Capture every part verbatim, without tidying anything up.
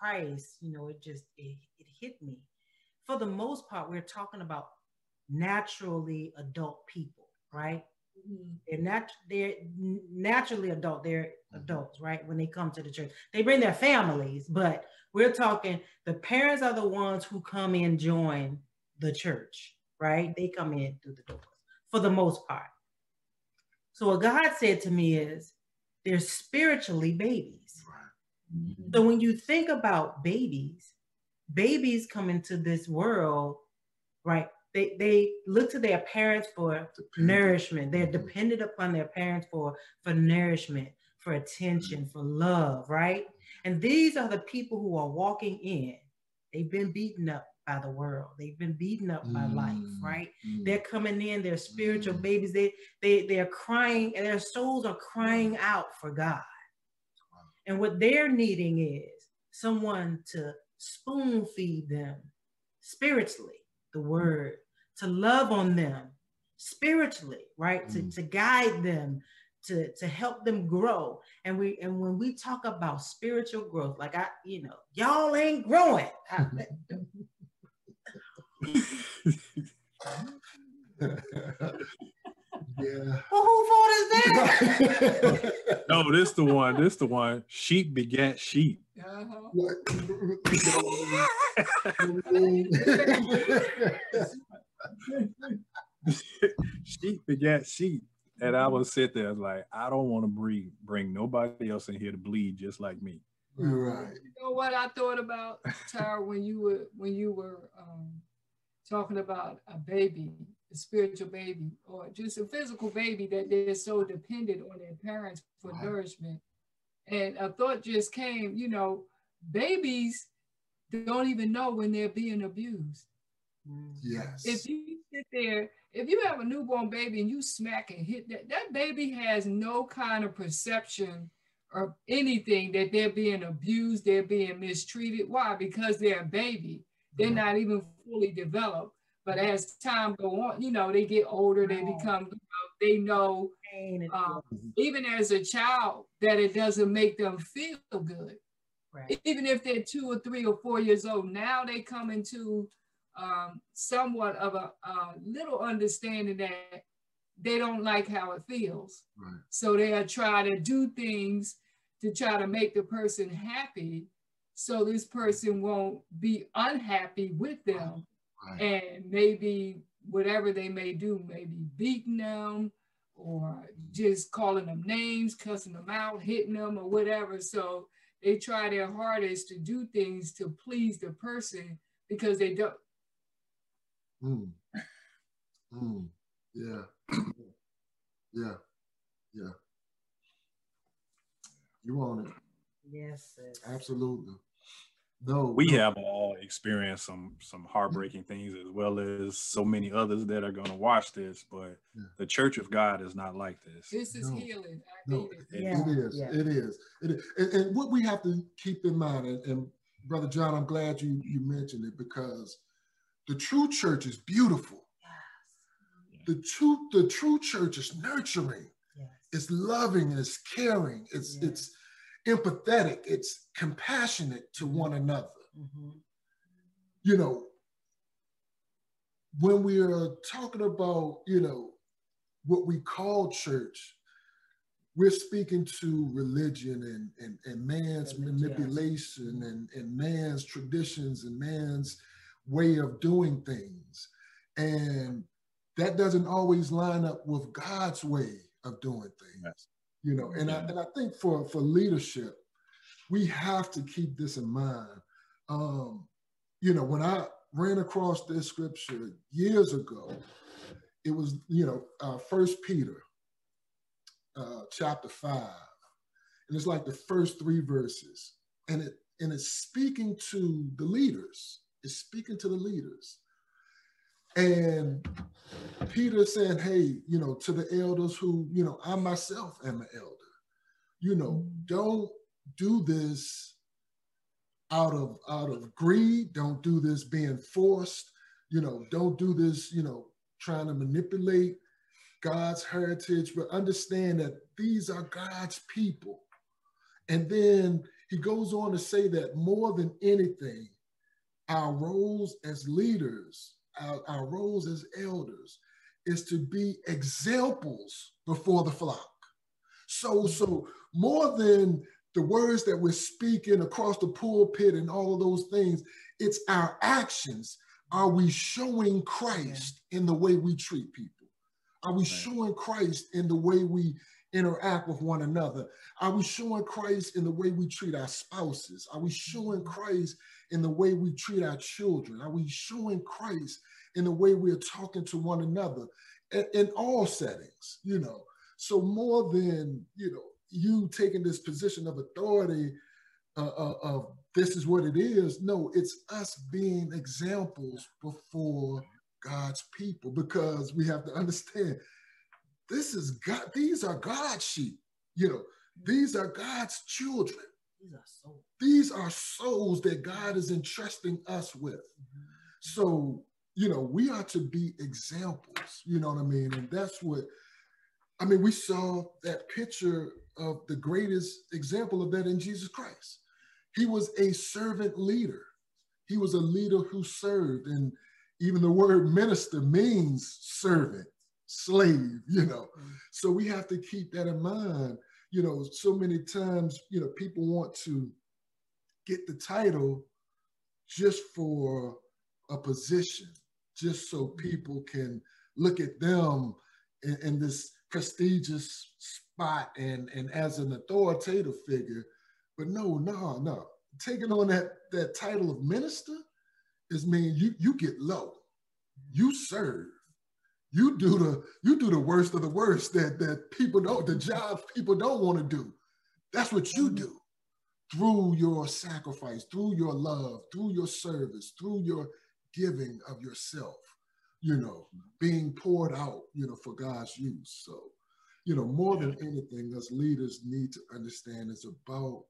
Christ, you know, it just, it, it hit me. For the most part, we're talking about naturally adult people, right? Mm-hmm. They're, nat- they're naturally adult, they're adults, right? When they come to the church, they bring their families, but we're talking, the parents are the ones who come and join the church, right? They come in through the doors for the most part. So what God said to me is, they're spiritually babies. Right. So when you think about babies, babies come into this world, right? They they look to their parents for nourishment. They're dependent upon their parents for, for nourishment, for attention, for love, right? And these are the people who are walking in. They've been beaten up by the world. They've been beaten up by life, right? They're coming in, they're spiritual babies. They they they're crying, and their souls are crying out for God. And what they're needing is someone to spoon feed them spiritually, the word, to love on them spiritually, right? Mm. To, to guide them, to, to help them grow. And we and when we talk about spiritual growth, like I, you know, y'all ain't growing. I, Yeah. Well, who fault is that? No, this the one. This the one. Sheep begat sheep. Uh-huh. Sheep begat sheep. And I was sit there like, I don't want to breathe, bring nobody else in here to bleed just like me. Right. You know what I thought about, Tara, when you were when you were um, talking about a baby. A spiritual baby, or just a physical baby that they're so dependent on their parents for wow. nourishment. And a thought just came, you know, babies don't even know when they're being abused. Yes. If you sit there, if you have a newborn baby and you smack and hit that, that baby has no kind of perception or anything that they're being abused, they're being mistreated. Why? Because they're a baby. They're mm-hmm. not even fully developed. But as time goes on, you know, they get older, they become, they know, um, even as a child, that it doesn't make them feel good. Right. Even if they're two or three or four years old, now they come into um, somewhat of a, a little understanding that they don't like how it feels. Right. So they'll try to do things to try to make the person happy so this person won't be unhappy with them. Right. Right. And maybe whatever they may do, maybe beating them or just calling them names, cussing them out, hitting them or whatever. So they try their hardest to do things to please the person because they don't. Mm. Mm. Yeah. Yeah. Yeah. You on it. Yes. Sis. Absolutely. No, we no. have all experienced some some heartbreaking things, as well as so many others that are going to watch this. But yeah. the Church of God is not like this. This is no. healing. I no, it. Yeah. It, is, yeah. it is. It is. And, and what we have to keep in mind, and, and Brother John, I'm glad you you mentioned it, because the true church is beautiful. Yes. The true the true church is nurturing. Yes. it's loving, it's caring, it's yeah. it's empathetic, it's compassionate to one another. Mm-hmm. You know, when we are talking about, you know, what we call church, we're speaking to religion and, and, and man's religion. manipulation and, and man's traditions and man's way of doing things. And that doesn't always line up with God's way of doing things, yes. you know. And, yeah. I, and I think for, for leadership, we have to keep this in mind. Um, you know, when I ran across this scripture years ago, it was, you know, uh, First Peter uh, chapter five, and it's like the first three verses, and it and it's speaking to the leaders. It's speaking to the leaders, and Peter said, "Hey, you know, to the elders who, you know, I myself am an elder. You know, don't do this out of out of greed. Don't do this being forced. You know, don't do this. You know." Trying to manipulate God's heritage, but understand that these are God's people. And then he goes on to say that more than anything, our roles as leaders, our, our roles as elders, is to be examples before the flock. So, so more than the words that we're speaking across the pulpit and all of those things, it's our actions. Are we showing Christ in the way we treat people? Are we right. showing Christ in the way we interact with one another? Are we showing Christ in the way we treat our spouses? Are we showing Christ in the way we treat our children? Are we showing Christ in the way we're talking to one another in, in all settings, you know? So more than, you know, you taking this position of authority uh, uh, of this is what it is. No, it's us being examples before God's people, because we have to understand this is God. These are God's sheep. You know, these are God's children. These are souls. These are souls that God is entrusting us with. Mm-hmm. So, you know, we are to be examples. You know what I mean? And that's what, I mean, we saw that picture of the greatest example of that in Jesus Christ. He was a servant leader. He was a leader who served. And even the word minister means servant, slave, you know. Mm-hmm. So we have to keep that in mind. You know, so many times, you know, people want to get the title just for a position, just so people can look at them in, in this prestigious spot and, and as an authoritative figure. But no, no, no. Taking on that, that title of minister is mean you you get low, you serve, you do the you do the worst of the worst that that people don't, the jobs people don't want to do. That's what you do through your sacrifice, through your love, through your service, through your giving of yourself. You know, being poured out, you know, for God's use. So, you know, more than anything, us leaders need to understand it's about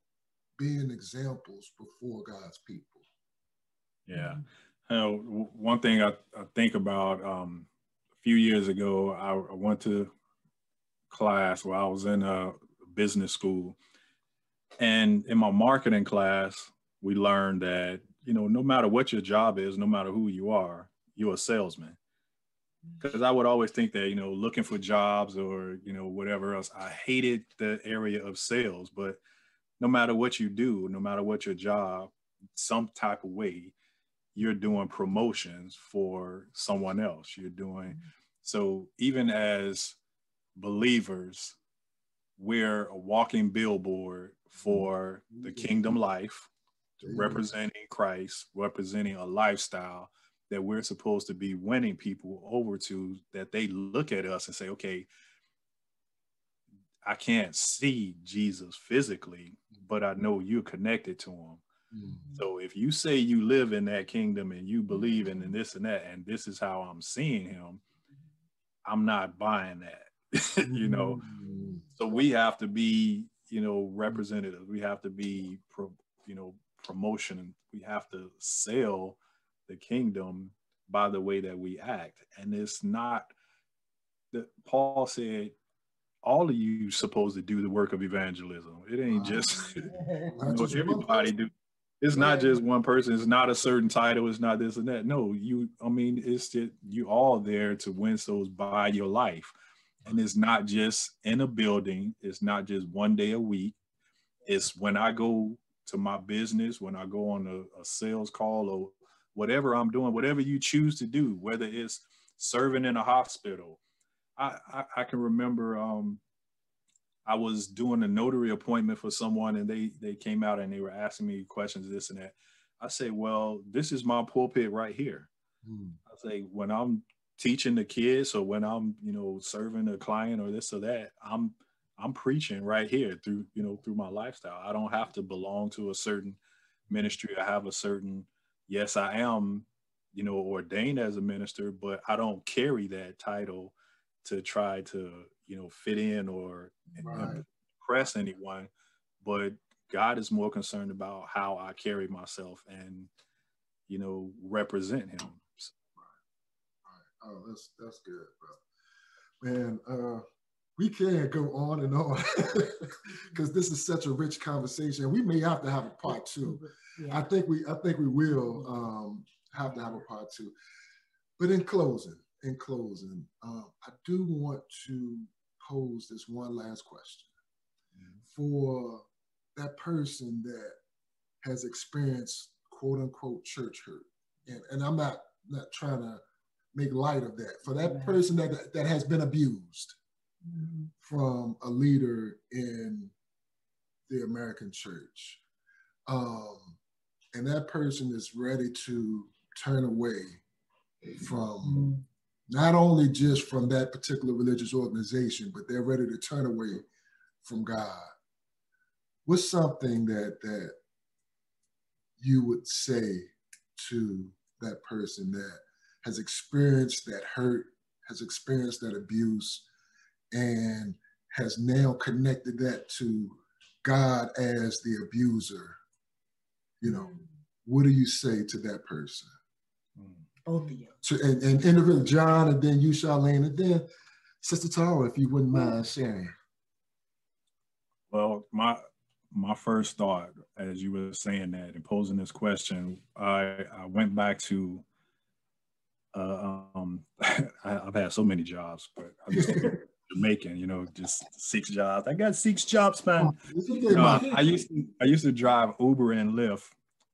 being examples before God's people. Yeah. You know, one thing I, I think about, um, a few years ago, I, I went to class where I was in a business school, and in my marketing class, we learned that, you know, no matter what your job is, no matter who you are, you're a salesman. Because I would always think that, you know, looking for jobs or, you know, whatever else, I hated the area of sales, but no matter what you do, no matter what your job, some type of way, you're doing promotions for someone else. You're doing, so even as believers, we're a walking billboard for the kingdom life, representing Christ, representing a lifestyle that we're supposed to be winning people over to, that they look at us and say, okay, I can't see Jesus physically, but I know you're connected to him. Mm-hmm. So if you say you live in that kingdom and you believe in, in this and that, and this is how I'm seeing him, I'm not buying that, you know? Mm-hmm. So we have to be, you know, representatives. We have to be, pro, you know, promotion. We have to sell the kingdom by the way that we act. And it's not that Paul said, all of you supposed to do the work of evangelism. It ain't wow. just, you know, everybody do. It's yeah. not just one person. It's not a certain title. It's not this and that. No, you, I mean, it's just, you all there to win souls by your life. And it's not just in a building. It's not just one day a week. It's when I go to my business, when I go on a, a sales call or whatever I'm doing, whatever you choose to do, whether it's serving in a hospital. I, I, I can remember um, I was doing a notary appointment for someone, and they, they came out and they were asking me questions, this and that. I say, well, this is my pulpit right here. Mm. I say, when I'm teaching the kids or when I'm, you know, serving a client or this or that, I'm, I'm preaching right here through, you know, through my lifestyle. I don't have to belong to a certain ministry. I have a certain, yes, I am, you know, ordained as a minister, but I don't carry that title to try to, you know, fit in or right. impress anyone. But God is more concerned about how I carry myself and, you know, represent him. So. Right. Right. Oh, that's, that's good, bro. Man, uh, we can go on and on because this is such a rich conversation. We may have to have a part two. Yeah. I think we, I think we will um, have to have a part two. But in closing, in closing, um, I do want to pose this one last question mm-hmm. for that person that has experienced quote unquote church hurt. And, and I'm not, not trying to make light of that. For that mm-hmm. person that, that has been abused mm-hmm. from a leader in the American church. Um, and that person is ready to turn away from mm-hmm. not only just from that particular religious organization, but they're ready to turn away from God. What's something that, that you would say to that person that has experienced that hurt, has experienced that abuse, and has now connected that to God as the abuser? You know, what do you say to that person? Both of you. So, and, and individually, John, and then you, Charlene, and then Sister Tara, if you wouldn't mind sharing. Well, my my first thought, as you were saying that and posing this question, I, I went back to, uh, um, I, I've had so many jobs, but I'm just Jamaican, you know, just six jobs. I got six jobs, man. You know, I, I, used to, I used to drive Uber and Lyft,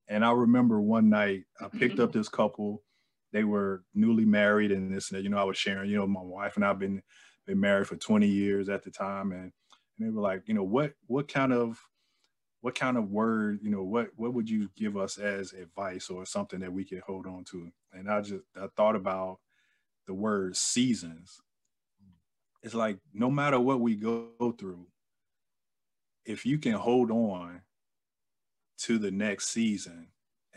and I remember one night I picked up this couple. They were newly married and this and that. You know, I was sharing, you know, my wife and I've been been married for twenty years at the time. And, and they were like, you know, what what kind of what kind of word, you know, what what would you give us as advice or something that we could hold on to? And I just I thought about the word seasons. It's like, no matter what we go through, if you can hold on to the next season.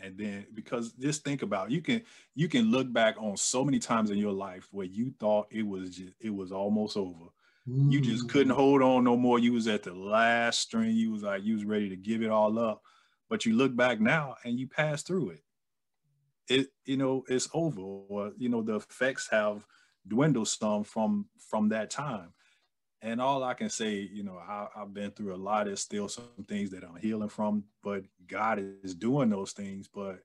And then, because just think about, you can you can look back on so many times in your life where you thought it was just, it was almost over. Mm. You just couldn't hold on no more. You was at the last string. You was like, you was ready to give it all up. But you look back now and you pass through it. It, you know, it's over. Or, you know, the effects have dwindled some from from that time. And all I can say, you know, I, I've been through a lot. There's still some things that I'm healing from, but God is doing those things. But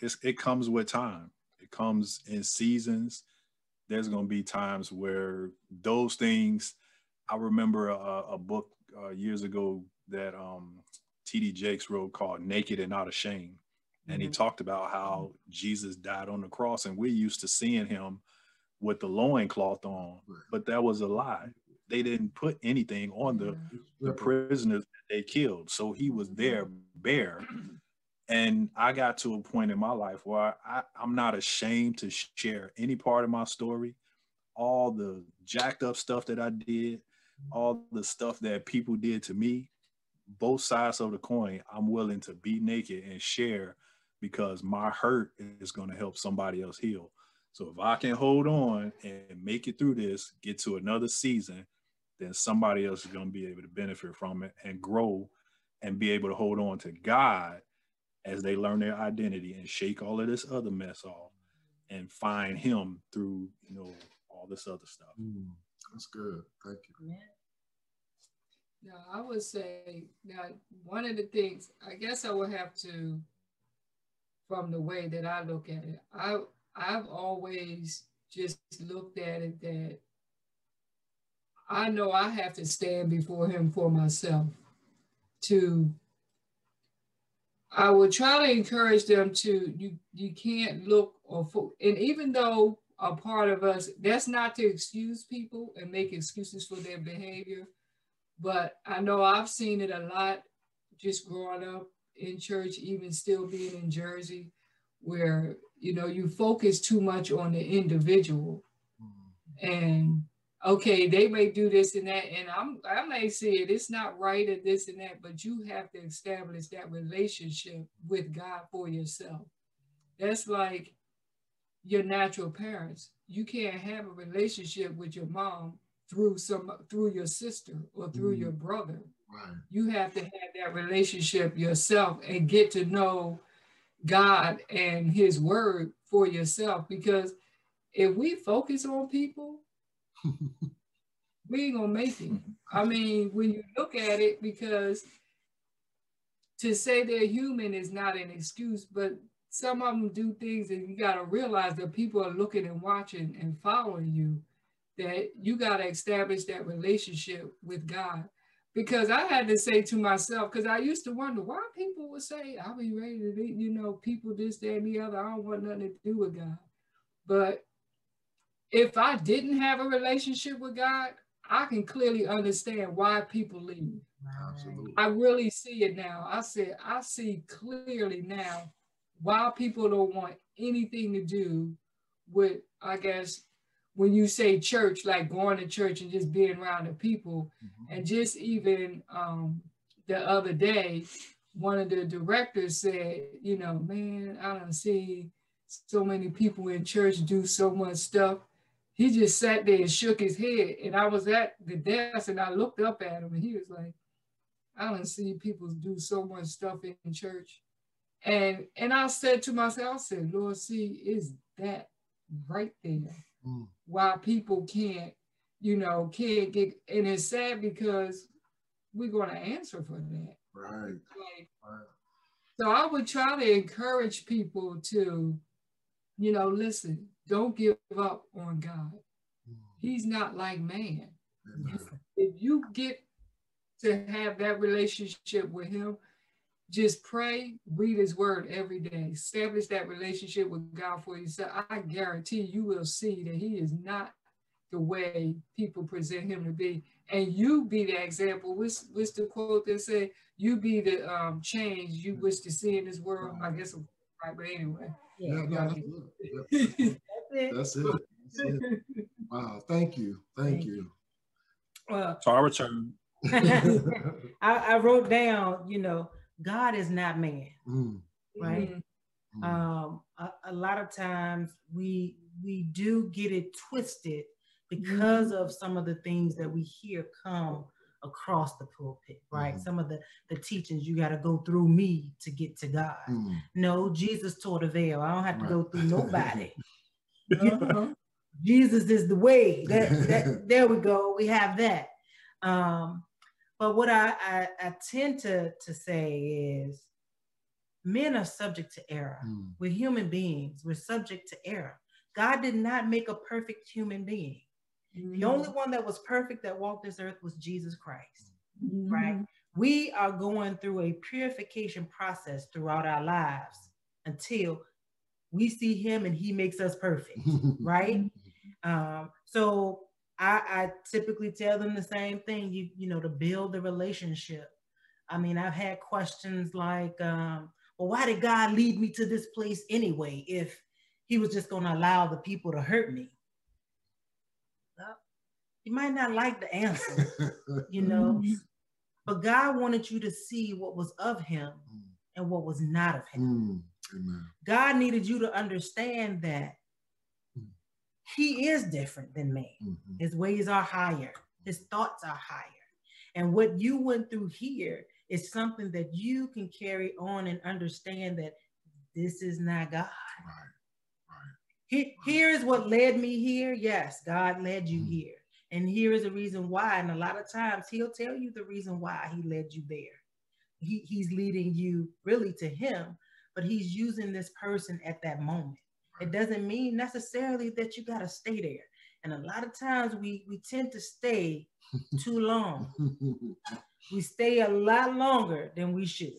it's, it comes with time. It comes in seasons. There's going to be times where those things, I remember a, a book uh, years ago that um, T D Jakes wrote called Naked and Not Shame. Mm-hmm. And he talked about how Jesus died on the cross, and we're used to seeing him with the loincloth on, but that was a lie. They didn't put anything on the, the prisoners that they killed. So he was there bare. And I got to a point in my life where I, I'm not ashamed to share any part of my story, all the jacked up stuff that I did, all the stuff that people did to me, both sides of the coin. I'm willing to be naked and share because my hurt is going to help somebody else heal. So if I can hold on and make it through this, get to another season, then somebody else is going to be able to benefit from it and grow and be able to hold on to God as they learn their identity and shake all of this other mess off and find him through, you know, all this other stuff. Mm, That's good. Thank you. Amen. Now, I would say that one of the things, I guess I would have to, from the way that I look at it, I, I've always just looked at it that I know I have to stand before him for myself. To, I would try to encourage them to, you, you can't look or, and even though a part of us, that's not to excuse people and make excuses for their behavior. But I know I've seen it a lot just growing up in church, even still being in Jersey, where, you know, you focus too much on the individual. Mm-hmm. And, okay, they may do this and that, and I'm, I may say it, it's not right or this and that, but you have to establish that relationship with God for yourself. That's like your natural parents. You can't have a relationship with your mom through some through your sister or through mm-hmm. your brother. Right. You have to have that relationship yourself and get to know God and his word for yourself, because if we focus on people, we ain't gonna make it. I mean, when you look at it, because to say they're human is not an excuse, but some of them do things and you gotta realize that people are looking and watching and following you, that you gotta establish that relationship with God. Because I had to say to myself, because I used to wonder why people would say, I'll be ready to be, you know, people this, that, and the other, I don't want nothing to do with God. But if I didn't have a relationship with God, I can clearly understand why people leave. Absolutely. I really see it now. I said, I see clearly now why people don't want anything to do with, I guess, when you say church, like going to church and just being around the people. Mm-hmm. And just even um, the other day, one of the directors said, you know, man, I don't see so many people in church do so much stuff. He just sat there and shook his head. And I was at the desk and I looked up at him and he was like, I don't see people do so much stuff in church. And, and I said to myself, I said, Lord, see, is that right there? Mm. Why people can't, you know, can't get, and it's sad because we're going to answer for that. Right. Like, right. So I would try to encourage people to, you know, listen, don't give up on God. He's not like man. Amen. If you get to have that relationship with him, just pray, read his word every day. Establish that relationship with God for yourself. I guarantee you will see that he is not the way people present him to be. And you be the example. What's, what's the quote that say, you be the um, change you wish to see in this world? I guess, right, but anyway. Yeah, yeah, that's it. That's it. That's it. That's it. Wow, thank you. Thank, thank you. Well, to our return. I, I wrote down, you know, God is not man, mm. right? Mm. Um, a, a lot of times we we do get it twisted because mm. of some of the things that we hear come across the pulpit, right? Mm. Some of the, the teachings, you got to go through me to get to God. Mm. No, Jesus tore the veil. I don't have to right. go through nobody. uh-huh. Jesus is the way. That, that, there we go. We have that. Um, But what I, I, I tend to, to say is men are subject to error. Mm. We're human beings. We're subject to error. God did not make a perfect human being. Mm. The only one that was perfect that walked this earth was Jesus Christ, mm. right? We are going through a purification process throughout our lives until we see him and he makes us perfect, right? Um, so... I, I typically tell them the same thing, you you know, to build the relationship. I mean, I've had questions like, um, well, why did God lead me to this place anyway, if he was just going to allow the people to hurt me? Well, you might not like the answer, you know, but God wanted you to see what was of him and what was not of him. Mm, God needed you to understand that he is different than man. Mm-hmm. His ways are higher. His thoughts are higher. And what you went through here is something that you can carry on and understand that this is not God. Right. Right. He, here is what led me here. Yes, God led you mm-hmm. here. And here is a reason why. And a lot of times he'll tell you the reason why he led you there. He, he's leading you really to him, but he's using this person at that moment. It doesn't mean necessarily that you got to stay there. And a lot of times we, we tend to stay too long. We stay a lot longer than we should.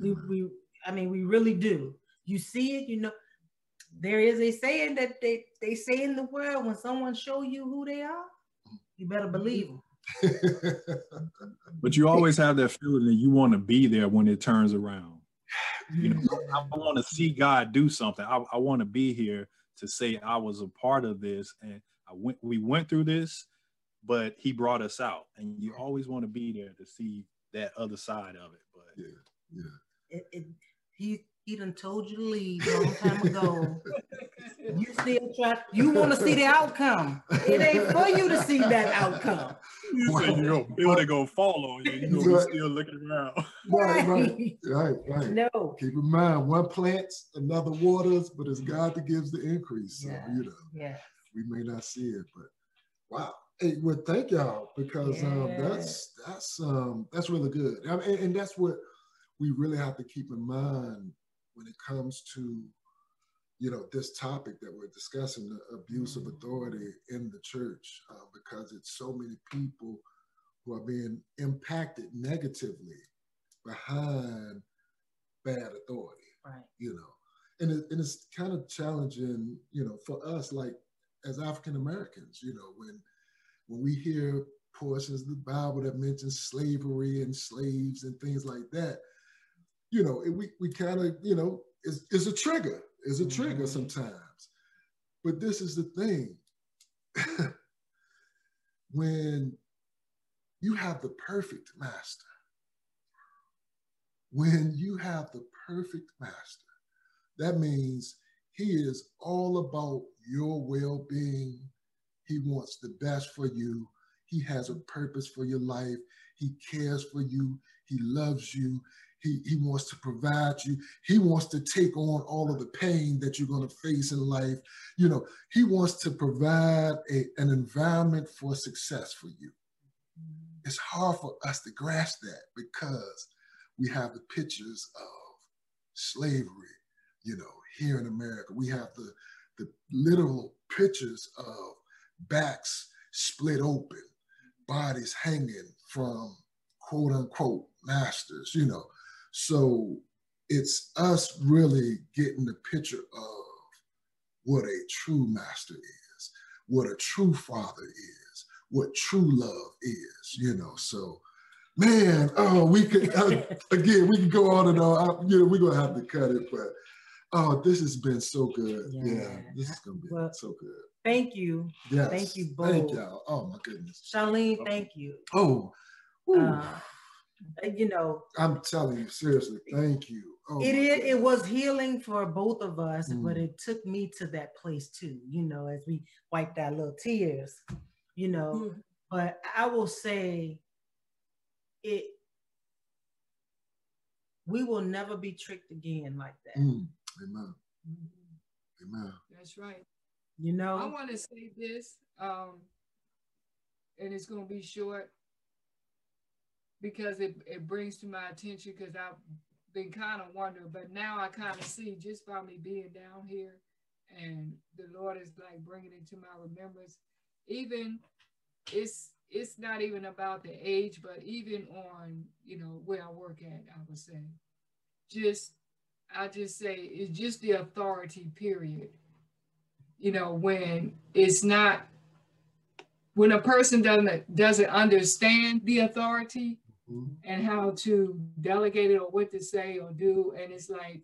We, we, I mean, we really do. You see it, you know, there is a saying that they, they say in the world, when someone show you who they are, you better believe them. But you always have that feeling that you want to be there when it turns around. You know, I, I want to see God do something. I, I want to be here to say I was a part of this, and I went, we went through this, but he brought us out. And you always want to be there to see that other side of it. But yeah, yeah. It, it, he he done told you to leave a long time ago. You still try. You want to see the outcome. It ain't for you to see that outcome. You said you don't build it, gonna follow you. You're right. Still looking around. Right, right, right, right. No. Keep in mind, one plants, another waters, but it's God that gives the increase. So yeah. you know, yeah. we may not see it, but wow. Hey, well, thank y'all, because yeah. um, that's that's um, that's really good, I mean, and, and that's what we really have to keep in mind when it comes to, you know, this topic that we're discussing, the abuse of authority in the church, uh, because it's so many people who are being impacted negatively behind bad authority, right. you know, and, it, and it's kind of challenging, you know, for us, like as African-Americans, you know, when, when we hear portions of the Bible that mentions slavery and slaves and things like that, you know, we, we kind of, you know, it's, it's a trigger. is a trigger sometimes. But this is the thing. When you have the perfect master, when you have the perfect master, that means he is all about your well-being. He wants the best for you. He has a purpose for your life. He cares for you. He loves you. He, he wants to provide you. He wants to take on all of the pain that you're going to face in life. You know, he wants to provide a, an environment for success for you. It's hard for us to grasp that because we have the pictures of slavery, you know, here in America. We have the, the literal pictures of backs split open, bodies hanging from quote unquote masters, you know. So it's us really getting the picture of what a true master is, what a true father is, what true love is, you know. So, man, oh, we could, uh, again, we can go on and on. I, you know, we're going to have to cut it, but oh, this has been so good. Yeah, yeah this is going to be well, so good. Thank you. Yes. Thank you both. Thank y'all. Oh, my goodness. Charlene, oh. thank you. Oh, uh, you know, I'm telling you seriously, thank you. Oh it is, it was healing for both of us, mm. but it took me to that place too, you know, as we wiped our little tears, you know. Mm. But I will say it we will never be tricked again like that. Mm. Amen. Mm. Amen. That's right. You know, I want to say this, um, and it's gonna be short, because it, it brings to my attention, because I've been kind of wondering, but now I kind of see just by me being down here, and the Lord is like bringing it to my remembrance. Even it's it's not even about the age, but even on, you know, where I work at, I would say, just, I just say, it's just the authority period. You know, when it's not, when a person doesn't, doesn't understand the authority, and how to delegate it or what to say or do, and it's like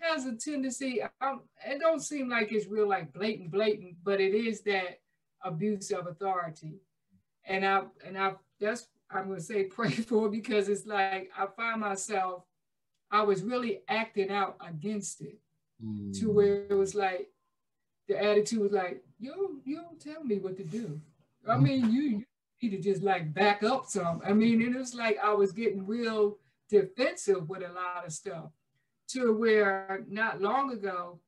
has a tendency. I'm, it don't seem like it's real, like blatant, blatant, but it is that abuse of authority. And I and I that's I'm gonna say pray for, because it's like I find myself I was really acting out against it, mm. to where it was like the attitude was like you you don't tell me what to do. I mean you. you need to just like back up some. I mean, it was like I was getting real defensive with a lot of stuff, to where not long ago,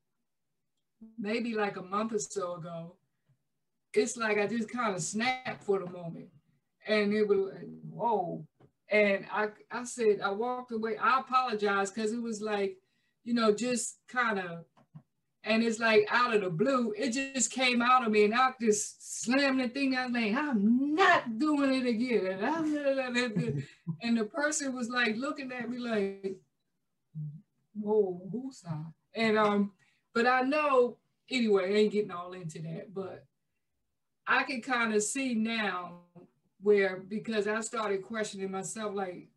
maybe like a month or so ago, it's like I just kind of snapped for the moment. And it was like, whoa. And I, I said, I walked away. I apologized because it was like, you know, just kind of, and it's like out of the blue, it just came out of me, and I just slammed the thing out of me. I'm not doing it again. And, I, and the person was like looking at me like, whoa, who's that? And, um, but I know, anyway, I ain't getting all into that, but I can kind of see now where, because I started questioning myself, like,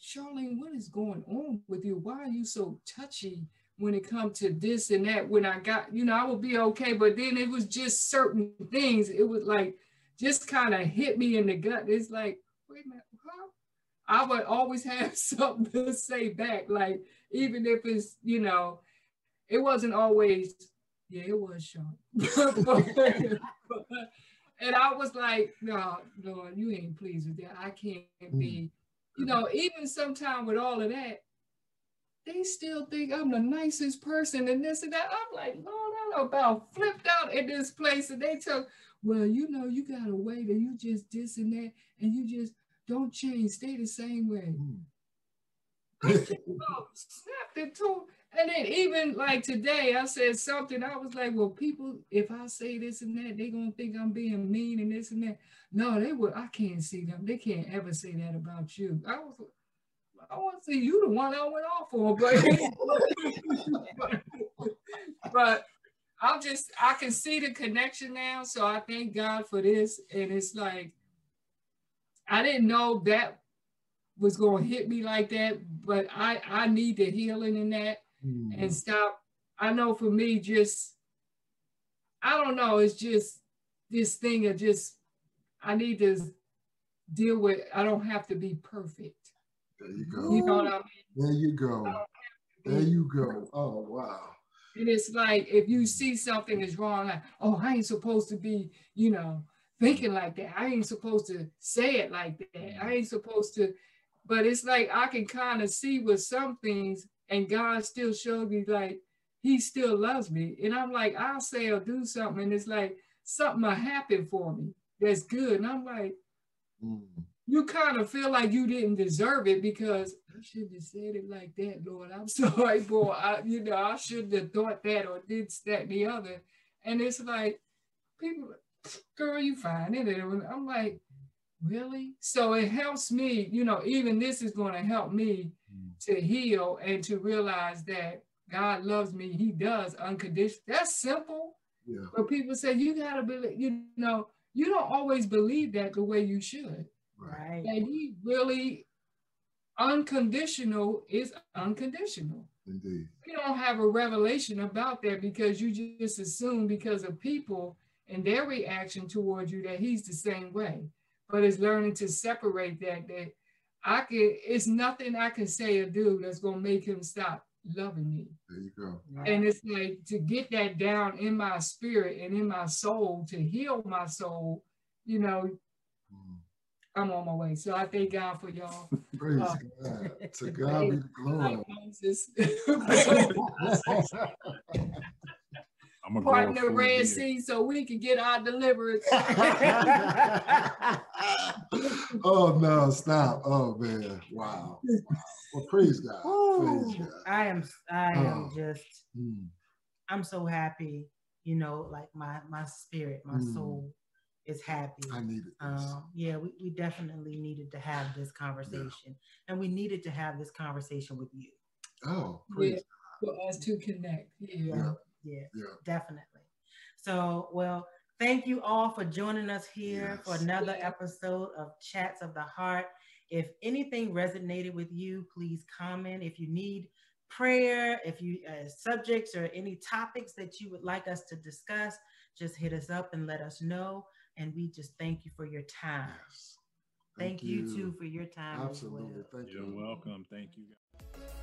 Charlene, what is going on with you? Why are you so touchy when it comes to this and that? When I got, you know, I would be okay, but then it was just certain things. It was like, just kind of hit me in the gut. It's like, wait a minute, huh? I would always have something to say back, like, even if it's, you know, it wasn't always, yeah, it was Sean. but, and I was like, no, Lord, you ain't pleased with that. I can't be, you know, even sometime with all of that, they still think I'm the nicest person and this and that. I'm like, Lord, I'm about flipped out in this place. And they took, well, you know, you got a way that you just this and that, and you just don't change, stay the same way. I just um, snapped it too. And then even like today, I said something, I was like, well, people, if I say this and that, they're going to think I'm being mean and this and that. No, they will. I can't see them. They can't ever say that about you. I was I want to see you the one I went off for. But, but I'm just, I can see the connection now. So I thank God for this. And it's like, I didn't know that was going to hit me like that, but I, I need the healing in that. Mm-hmm. And stop. I know for me, just, I don't know, it's just this thing of just, I need to deal with, I don't have to be perfect. There you go. You know what I mean? There you go. There you go. Oh, wow. And it's like, if you see something is wrong, like, oh, I ain't supposed to be, you know, thinking like that. I ain't supposed to say it like that. I ain't supposed to, but it's like, I can kind of see with some things, and God still showed me like, he still loves me. And I'm like, I'll say or do something, and it's like, something will happen for me that's good. And I'm like, mm. You kind of feel like you didn't deserve it, because I shouldn't have said it like that, Lord. I'm sorry, boy. I, you know, I shouldn't have thought that or did that and the other. And it's like, people, girl, you fine. And I'm like, really? So it helps me, you know, even this is going to help me to heal and to realize that God loves me. He does unconditional. That's simple. Yeah. But people say, you got to believe, you know, you don't always believe that the way you should. Right. And he really, unconditional is unconditional. Indeed. We don't have a revelation about that, because you just assume because of people and their reaction towards you that he's the same way. But it's learning to separate that, that I can, it's nothing I can say or do that's going to make him stop loving me. There you go. Wow. And it's like, to get that down in my spirit and in my soul, to heal my soul, you know, mm. I'm on my way. So I thank God for y'all. Praise uh, God. To God be the glory. I'm a part of the Red Sea so we can get our deliverance. Oh, no, stop. Oh, man. Wow. Well, praise God. Praise God. I am, I am oh. just, mm. I'm so happy, you know, like my, my spirit, my mm. soul is happy. I needed this. Um, yeah, we, we definitely needed to have this conversation. Yeah. And we needed to have this conversation with you. Oh, praise yeah, God. For us to connect. Yeah. yeah. Yeah, yeah, definitely. So, well, thank you all for joining us here yes. for another episode of Chats of the Heart. If anything resonated with you, please comment. If you need prayer, if you uh, subjects or any topics that you would like us to discuss, just hit us up and let us know. And we just thank you for your time. Yes. Thank, thank you. you too for your time. Absolutely. As well. Thank You're you. You're welcome. Thank you.